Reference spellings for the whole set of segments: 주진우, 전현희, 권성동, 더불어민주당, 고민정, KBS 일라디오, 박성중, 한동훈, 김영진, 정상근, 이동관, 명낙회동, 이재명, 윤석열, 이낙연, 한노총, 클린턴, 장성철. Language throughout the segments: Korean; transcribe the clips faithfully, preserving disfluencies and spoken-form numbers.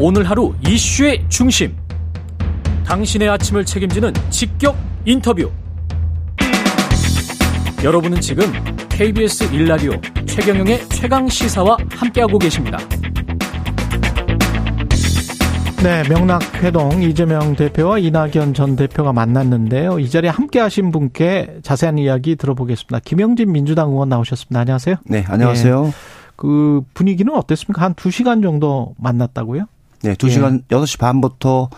오늘 하루 이슈의 중심, 당신의 아침을 책임지는 직격 인터뷰. 여러분은 지금 케이비에스 일라디오 최경영의 최강시사와 함께하고 계십니다. 네, 명낙회동 이재명 대표와 이낙연 전 대표가 만났는데요. 이 자리에 함께하신 분께 자세한 이야기 들어보겠습니다. 김영진 민주당 의원 나오셨습니다. 안녕하세요. 네, 안녕하세요. 네, 그 분위기는 어땠습니까? 한 두 시간 정도 만났다고요? 네, 두 시간, 예. 여섯 시 반부터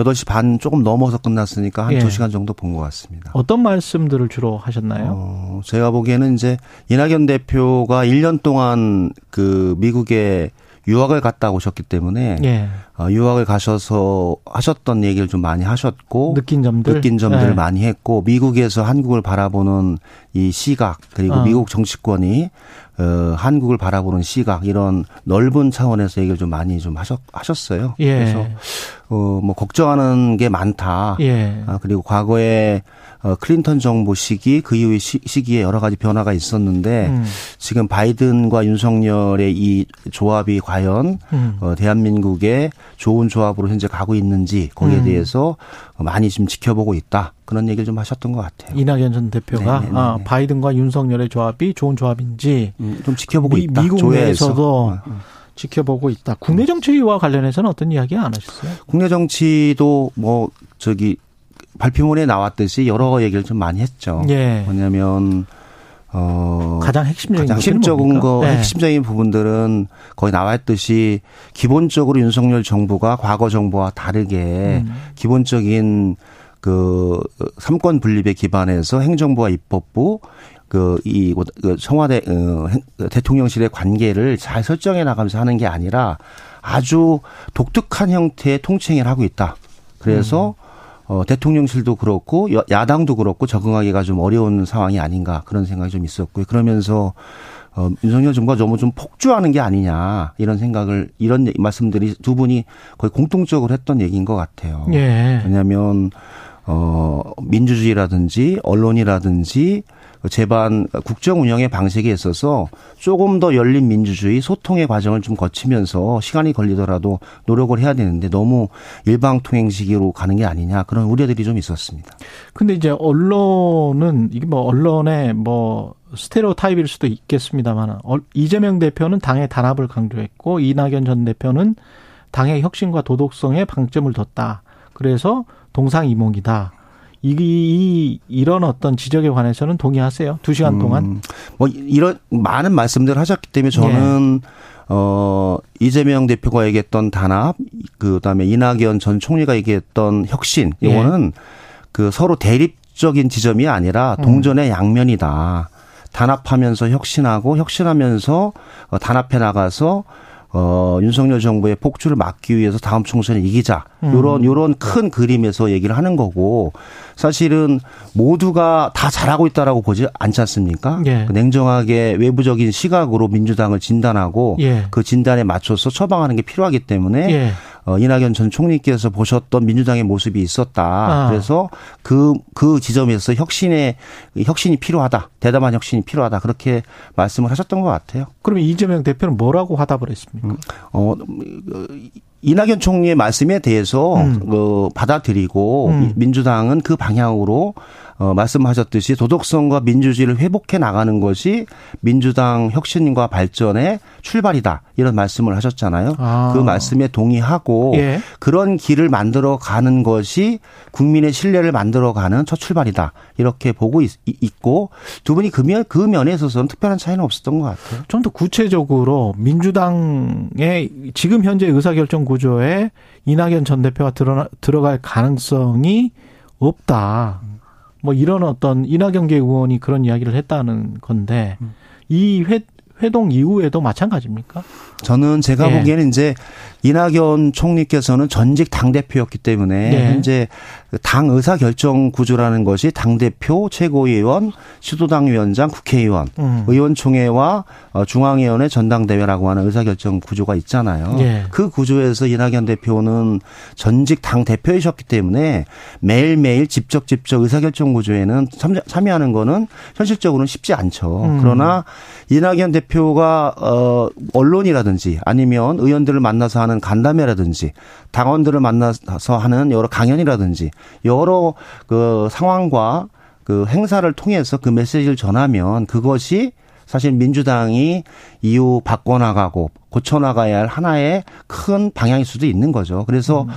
여덟 시 반 조금 넘어서 끝났으니까 한 두 시간 예. 정도 본 것 같습니다. 어떤 말씀들을 주로 하셨나요? 어, 제가 보기에는 이제 이낙연 대표가 일 년 동안 그 미국에 유학을 갔다 오셨기 때문에 예. 어, 유학을 가셔서 하셨던 얘기를 좀 많이 하셨고 느낀 점들 느낀 점들을 예. 많이 했고, 미국에서 한국을 바라보는 이 시각, 그리고 어. 미국 정치권이 어, 한국을 바라보는 시각, 이런 넓은 차원에서 얘기를 좀 많이 좀 하셨, 하셨어요. 예. 그래서 어, 뭐 걱정하는 게 많다. 예. 아, 그리고 과거에 어, 클린턴 정부 시기, 그 이후의 시, 시기에 여러 가지 변화가 있었는데 음. 지금 바이든과 윤석열의 이 조합이 과연 음. 어, 대한민국의 좋은 조합으로 현재 가고 있는지, 거기에 음. 대해서 많이 지금 지켜보고 있다. 그런 얘기를 좀 하셨던 것 같아요. 이낙연 전 대표가 아, 바이든과 윤석열의 조합이 좋은 조합인지 좀 지켜보고 미, 있다. 미국 조회에서. 내에서도 지켜보고 있다. 국내 정치와 관련해서는 어떤 이야기 안 하셨어요? 국내 정치도 뭐 저기 발표문에 나왔듯이 여러 얘기를 좀 많이 했죠. 예. 왜냐하면 어 가장 핵심적인, 가장 핵심적인 거 네. 핵심적인 부분들은 거의 나왔듯이, 기본적으로 윤석열 정부가 과거 정부와 다르게 음. 기본적인 그 삼권 분립에 기반해서 행정부와 입법부, 그 이 청와대 대통령실의 관계를 잘 설정해 나가면서 하는 게 아니라 아주 독특한 형태의 통치행위를 하고 있다. 그래서 음. 어, 대통령실도 그렇고 야당도 그렇고 적응하기가 좀 어려운 상황이 아닌가, 그런 생각이 좀 있었고요. 그러면서 어, 윤석열 정부가 너무 좀 폭주하는 게 아니냐, 이런 생각을, 이런 말씀들이 두 분이 거의 공통적으로 했던 얘기인 것 같아요. 예. 왜냐하면 어, 민주주의라든지 언론이라든지 제반 국정 운영의 방식에 있어서 조금 더 열린 민주주의, 소통의 과정을 좀 거치면서 시간이 걸리더라도 노력을 해야 되는데 너무 일방통행식으로 가는 게 아니냐, 그런 우려들이 좀 있었습니다. 근데 이제 언론은 이게 뭐 언론의 뭐 스테레오타입일 수도 있겠습니다만, 이재명 대표는 당의 단합을 강조했고 이낙연 전 대표는 당의 혁신과 도덕성에 방점을 뒀다. 그래서 동상이몽이다. 이, 이, 이런 어떤 지적에 관해서는 동의하세요? 두 시간 동안? 음, 뭐, 이런, 많은 말씀들을 하셨기 때문에 저는, 예. 어, 이재명 대표가 얘기했던 단합, 그 다음에 이낙연 전 총리가 얘기했던 혁신, 이거는 예. 그 서로 대립적인 지점이 아니라 동전의 음. 양면이다. 단합하면서 혁신하고, 혁신하면서 단합해 나가서 어, 윤석열 정부의 폭주를 막기 위해서 다음 총선에 이기자. 요런, 요런 큰 그림에서 얘기를 하는 거고, 사실은 모두가 다 잘하고 있다라고 보지 않지 않습니까? 예. 냉정하게 외부적인 시각으로 민주당을 진단하고 예. 그 진단에 맞춰서 처방하는 게 필요하기 때문에 예. 어, 이낙연 전 총리께서 보셨던 민주당의 모습이 있었다. 아. 그래서 그, 그 지점에서 혁신에, 혁신이 필요하다. 대담한 혁신이 필요하다. 그렇게 말씀을 하셨던 것 같아요. 그럼 이재명 대표는 뭐라고 화답을 했습니까? 음, 어, 이낙연 총리의 말씀에 대해서 음. 어, 받아들이고 음. 민주당은 그 방향으로 어, 말씀하셨듯이 도덕성과 민주주의를 회복해 나가는 것이 민주당 혁신과 발전의 출발이다, 이런 말씀을 하셨잖아요. 아. 그 말씀에 동의하고 예. 그런 길을 만들어가는 것이 국민의 신뢰를 만들어가는 첫 출발이다, 이렇게 보고 있, 있고, 두 분이 그, 면, 그 면에 있어서는 특별한 차이는 없었던 것 같아요. 좀 더 구체적으로 민주당의 지금 현재 의사결정 구조에 이낙연 전 대표가 들어, 들어갈 가능성이 없다. 뭐 이런 어떤 이낙연계 의원이 그런 이야기를 했다는 건데, 이 회, 회동 이후에도 마찬가지입니까? 저는 제가 예. 보기에는 이제 이낙연 총리께서는 전직 당대표였기 때문에 예. 현재 당 의사결정 구조라는 것이 당대표, 최고위원, 시도당위원장, 국회의원, 음. 의원총회와 중앙위원회 전당대회라고 하는 의사결정 구조가 있잖아요. 예. 그 구조에서 이낙연 대표는 전직 당대표이셨기 때문에 매일매일 직접 직접 의사결정 구조에는 참여하는 거는 현실적으로는 쉽지 않죠. 음. 그러나 이낙연 대표가 언론이라든지 강연이라든지 아니면 의원들을 만나서 하는 간담회라든지 당원들을 만나서 하는 여러 강연이라든지 여러 그 상황과 그 행사를 통해서 그 메시지를 전하면 그것이 사실 민주당이 이후 바꿔나가고 고쳐나가야 할 하나의 큰 방향일 수도 있는 거죠. 그래서 음.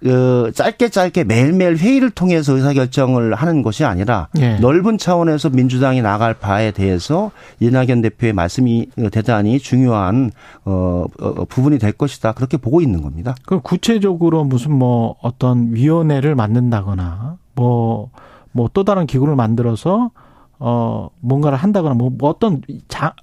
그 짧게 짧게 매일매일 회의를 통해서 의사결정을 하는 것이 아니라 예. 넓은 차원에서 민주당이 나갈 바에 대해서 이낙연 대표의 말씀이 대단히 중요한 어, 어, 부분이 될 것이다. 그렇게 보고 있는 겁니다. 그럼 구체적으로 무슨 뭐 어떤 위원회를 만든다거나 뭐, 뭐 또 다른 기구를 만들어서 어, 뭔가를 한다거나 뭐 어떤 자,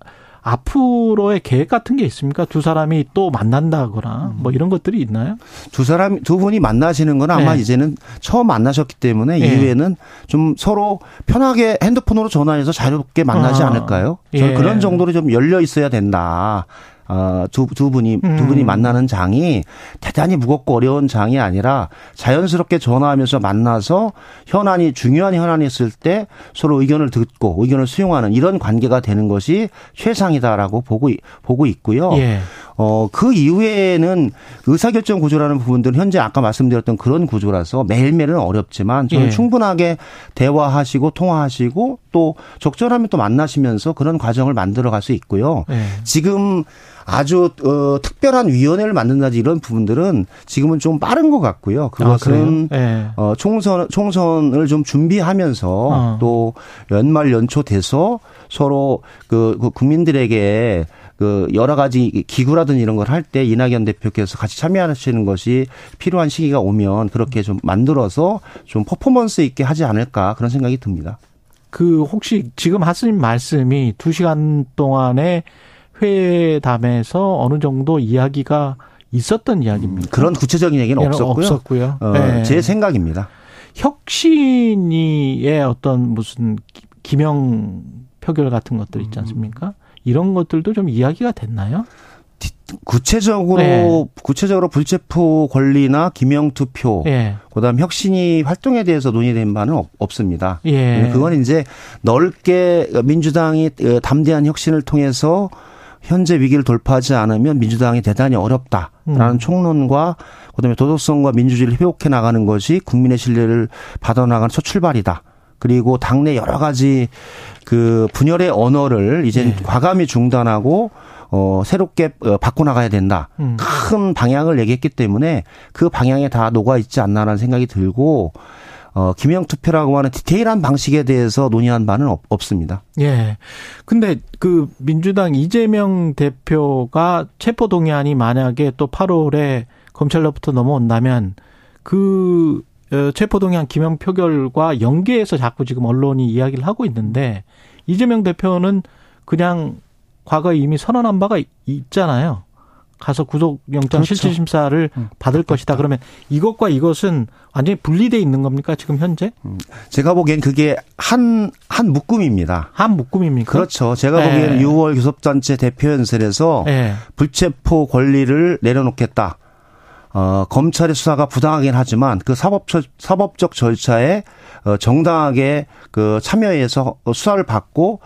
앞으로의 계획 같은 게 있습니까? 두 사람이 또 만난다거나 뭐 이런 것들이 있나요? 두 사람, 두 분이 만나시는 건 아마 네. 이제는 처음 만나셨기 때문에 네. 이후에는 좀 서로 편하게 핸드폰으로 전화해서 자유롭게 만나지 아. 않을까요? 저는 예. 그런 정도로 좀 열려 있어야 된다. 어, 두, 두 분이, 음. 두 분이 만나는 장이 대단히 무겁고 어려운 장이 아니라 자연스럽게 전화하면서 만나서 현안이, 중요한 현안이 있을 때 서로 의견을 듣고 의견을 수용하는 이런 관계가 되는 것이 최상이다라고 보고, 보고 있고요. 예. 어, 그 이후에는 의사결정 구조라는 부분들은 현재 아까 말씀드렸던 그런 구조라서 매일매일은 어렵지만 저는 예. 충분하게 대화하시고 통화하시고 또 적절하면 또 만나시면서 그런 과정을 만들어갈 수 있고요. 예. 지금 아주 어, 특별한 위원회를 만든다든지 이런 부분들은 지금은 좀 빠른 것 같고요. 그것은 아, 네. 어, 총선, 총선을 좀 준비하면서 어. 또 연말 연초 돼서 서로 그, 그 국민들에게 그 여러 가지 기구라든지 이런 걸 할 때 이낙연 대표께서 같이 참여하시는 것이 필요한 시기가 오면 그렇게 좀 만들어서 좀 퍼포먼스 있게 하지 않을까 그런 생각이 듭니다. 그 혹시 지금 하신 말씀이 두 시간 동안에 회담에서 어느 정도 이야기가 있었던 이야기입니까? 그런 구체적인 얘기는 없었고요. 없었고요. 어, 네. 제 생각입니다. 혁신이의 어떤 무슨 기명 표결 같은 것들 있지 않습니까? 이런 것들도 좀 이야기가 됐나요? 구체적으로 네. 구체적으로 불체포 권리나 기명 투표, 네. 그다음 혁신이 활동에 대해서 논의된 바는 없습니다. 네. 그건 이제 넓게 민주당이 담대한 혁신을 통해서 현재 위기를 돌파하지 않으면 민주당이 대단히 어렵다라는 음. 총론과 그다음에 도덕성과 민주주의를 회복해 나가는 것이 국민의 신뢰를 받아나가는 첫 출발이다. 그리고 당내 여러 가지 그 분열의 언어를 이제 네. 과감히 중단하고 어 새롭게 바꿔나가야 된다. 음. 큰 방향을 얘기했기 때문에 그 방향에 다 녹아 있지 않나라는 생각이 들고 어 기명 투표라고 하는 디테일한 방식에 대해서 논의한 바는 없, 없습니다. 예. 근데 그 민주당 이재명 대표가 체포 동의안이 만약에 또 팔월에 검찰로부터 넘어온다면 그 체포 동의안 기명 표결과 연계해서 자꾸 지금 언론이 이야기를 하고 있는데 이재명 대표는 그냥 과거에 이미 선언한 바가 있잖아요. 가서 구속영장 그렇죠. 실질심사를 응, 받을 것이다. 그러면 이것과 이것은 완전히 분리되어 있는 겁니까? 지금 현재? 제가 보기엔 그게 한, 한 묶음입니다. 한 묶음입니까? 그렇죠. 제가 네. 보기엔 유월 교섭단체 대표연설에서 네. 불체포 권리를 내려놓겠다. 어, 검찰의 수사가 부당하긴 하지만 그 사법, 사법적 절차에 정당하게 그 참여해서 수사를 받고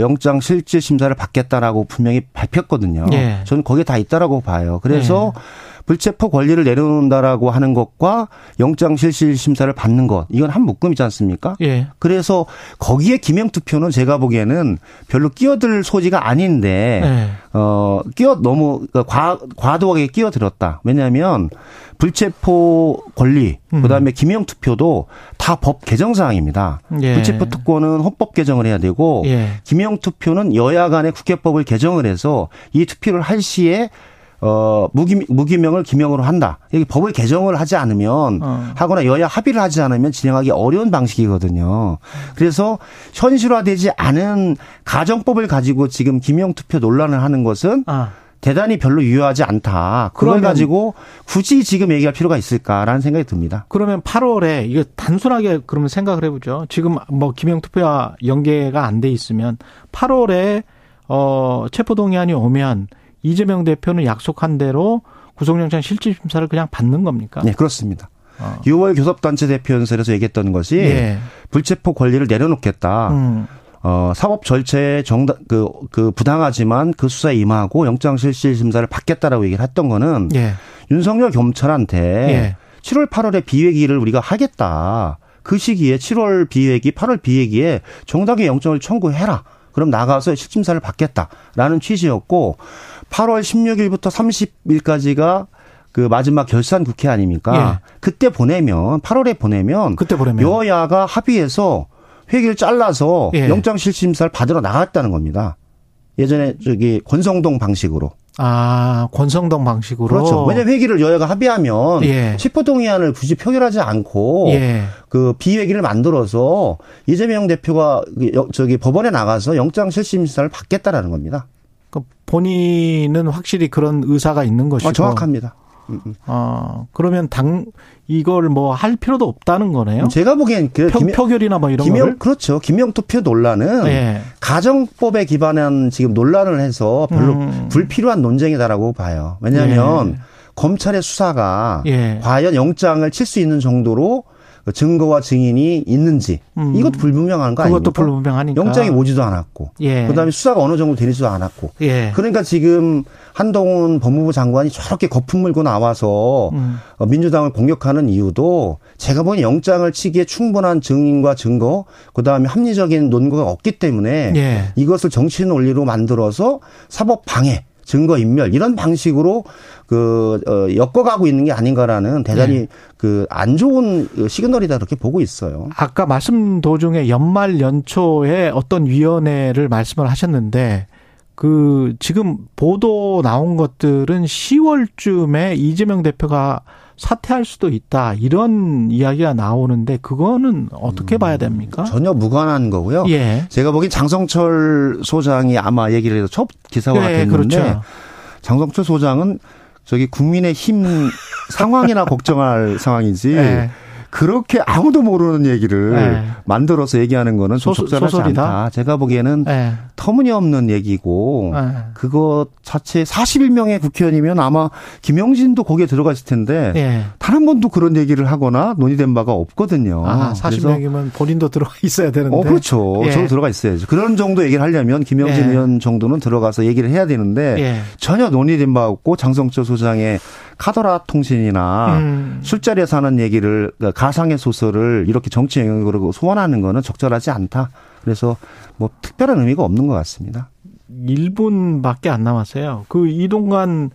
영장 실질 심사를 받겠다라고 분명히 밝혔거든요. 예. 저는 거기에 다 있다라고 봐요. 그래서 예. 불체포 권리를 내려놓는다라고 하는 것과 영장 실질 심사를 받는 것 이건 한 묶음이지 않습니까? 예. 그래서 거기에 기명 투표는 제가 보기에는 별로 끼어들 소지가 아닌데 예. 어 끼어 너무 과, 과도하게 끼어들었다. 왜냐하면 불체포 권리 그다음에 음. 기명 투표도 다 법 개정 사항입니다. 예. 불체포 특권은 헌법 개정을 해야 되고 예. 기명 투표는 여야 간의 국회법을 개정을 해서 이 투표를 할 시에 어, 무기, 무기명을 기명으로 한다. 여기 법을 개정을 하지 않으면 어. 하거나 여야 합의를 하지 않으면 진행하기 어려운 방식이거든요. 그래서 현실화되지 않은 가정법을 가지고 지금 기명투표 논란을 하는 것은 아. 대단히 별로 유효하지 않다. 그걸 가지고 굳이 지금 얘기할 필요가 있을까라는 생각이 듭니다. 그러면 팔월에 이거 단순하게 그러면 생각을 해보죠. 지금 뭐 기명투표와 연계가 안 돼 있으면 팔월에 어, 체포동의안이 오면 이재명 대표는 약속한 대로 구속영장 실질심사를 그냥 받는 겁니까? 네, 그렇습니다. 어. 유월 교섭단체 대표연설에서 얘기했던 것이 예. 불체포 권리를 내려놓겠다. 음. 어, 사법 절차에 정당, 그, 그 부당하지만 그 수사에 임하고 영장 실질 심사를 받겠다라고 얘기를 했던 거는 예. 윤석열 경찰한테 예. 칠월, 팔월에 비회기를 우리가 하겠다. 그 시기에 칠월 비회기, 팔월 비회기에 정당의 영장을 청구해라. 그럼 나가서 실심사를 받겠다라는 취지였고 팔월 십육일부터 삼십일까지가 그 마지막 결산 국회 아닙니까? 예. 그때 보내면 팔월에 보내면, 그때 보내면 여야가 합의해서 회기를 잘라서 예. 영장 실심사를 받으러 나갔다는 겁니다. 예전에 저기 권성동 방식으로. 아, 권성동 방식으로. 그렇죠. 왜냐면 회기를 여야가 합의하면 예. 체포동의안을 굳이 표결하지 않고 예. 그 비회기를 만들어서 이재명 대표가 저기 법원에 나가서 영장 실질심사를 받겠다라는 겁니다. 그러니까 본인은 확실히 그런 의사가 있는 것이고. 아, 정확합니다. 음, 음. 아, 그러면 당 이걸 뭐 할 필요도 없다는 거네요. 제가 보기엔 그 표, 김, 표결이나 뭐 이런 걸 그렇죠. 김영투표 논란은 예. 가정법에 기반한 지금 논란을 해서 별로 음. 불필요한 논쟁이다라고 봐요. 왜냐하면 예. 검찰의 수사가 예. 과연 영장을 칠 수 있는 정도로 증거와 증인이 있는지 음. 이것도 불분명한 거 아닙니까? 그것도 불분명하니까 영장이 오지도 않았고 예. 그다음에 수사가 어느 정도 되지도 않았고 예. 그러니까 지금 한동훈 법무부 장관이 저렇게 거품 물고 나와서 음. 민주당을 공격하는 이유도 제가 보니 영장을 치기에 충분한 증인과 증거 그다음에 합리적인 논거가 없기 때문에 예. 이것을 정치 논리로 만들어서 사법 방해 증거 인멸 이런 방식으로 그 엮어가고 있는 게 아닌가라는 대단히 네. 그 안 좋은 시그널이다 그렇게 보고 있어요. 아까 말씀 도중에 연말 연초에 어떤 위원회를 말씀을 하셨는데 그 지금 보도 나온 것들은 시월쯤에 이재명 대표가 사퇴할 수도 있다 이런 이야기가 나오는데 그거는 어떻게 음, 봐야 됩니까? 전혀 무관한 거고요. 예. 제가 보기엔 장성철 소장이 아마 얘기를 해서 첫 기사화가 예, 됐는데 그렇죠. 장성철 소장은 저기 국민의힘 상황이나 걱정할 상황이지 예. 그렇게 아무도 모르는 얘기를 예. 만들어서 얘기하는 거는 적절하지 않다. 제가 보기에는 예. 터무니없는 얘기고 예. 그것 자체 사십일 명의 국회의원이면 아마 김영진도 거기에 들어갔을 텐데 예. 단 한 번도 그런 얘기를 하거나 논의된 바가 없거든요. 아, 사십 명이면 본인도 들어가 있어야 되는데. 어, 그렇죠. 예. 저도 들어가 있어야죠. 그런 정도 얘기를 하려면 김영진 예. 의원 정도는 들어가서 얘기를 해야 되는데 예. 전혀 논의된 바 없고 장성철 소장의 카더라 통신이나 음. 술자리에서 하는 얘기를 가상의 소설을 이렇게 정치 영역으로 소환하는 거는 적절하지 않다. 그래서 뭐 특별한 의미가 없는 것 같습니다. 일 분밖에 안 남았어요. 그 이동관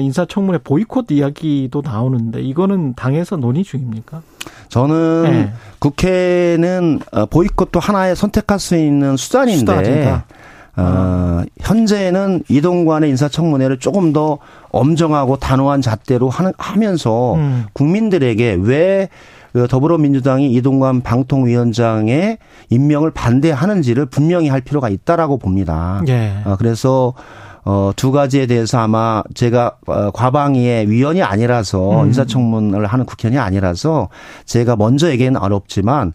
인사청문회 보이콧 이야기도 나오는데 이거는 당에서 논의 중입니까? 저는 네. 국회는 보이콧도 하나의 선택할 수 있는 수단인데 수단이다. 어, 현재는 이동관의 인사청문회를 조금 더 엄정하고 단호한 잣대로 하는, 하면서 음. 국민들에게 왜 더불어민주당이 이동관 방통위원장의 임명을 반대하는지를 분명히 할 필요가 있다라고 봅니다. 예. 어, 그래서 어, 두 가지에 대해서 아마 제가 어, 과방위의 위원이 아니라서 음. 인사청문을 하는 국회의원이 아니라서 제가 먼저 얘기는 어렵지만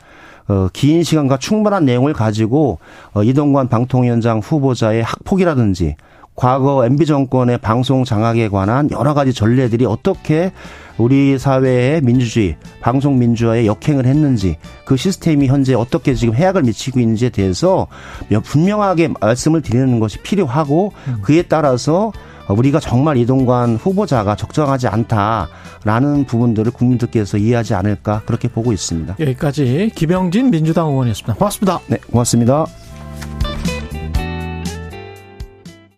어, 긴 시간과 충분한 내용을 가지고 어, 이동관 방통위원장 후보자의 학폭이라든지 과거 엠비 정권의 방송 장악에 관한 여러 가지 전례들이 어떻게 우리 사회의 민주주의, 방송 민주화에 역행을 했는지 그 시스템이 현재 어떻게 지금 해악을 미치고 있는지에 대해서 분명하게 말씀을 드리는 것이 필요하고 그에 따라서 우리가 정말 이동관 후보자가 적정하지 않다라는 부분들을 국민들께서 이해하지 않을까 그렇게 보고 있습니다. 여기까지 김영진 민주당 의원이었습니다. 고맙습니다. 네, 고맙습니다.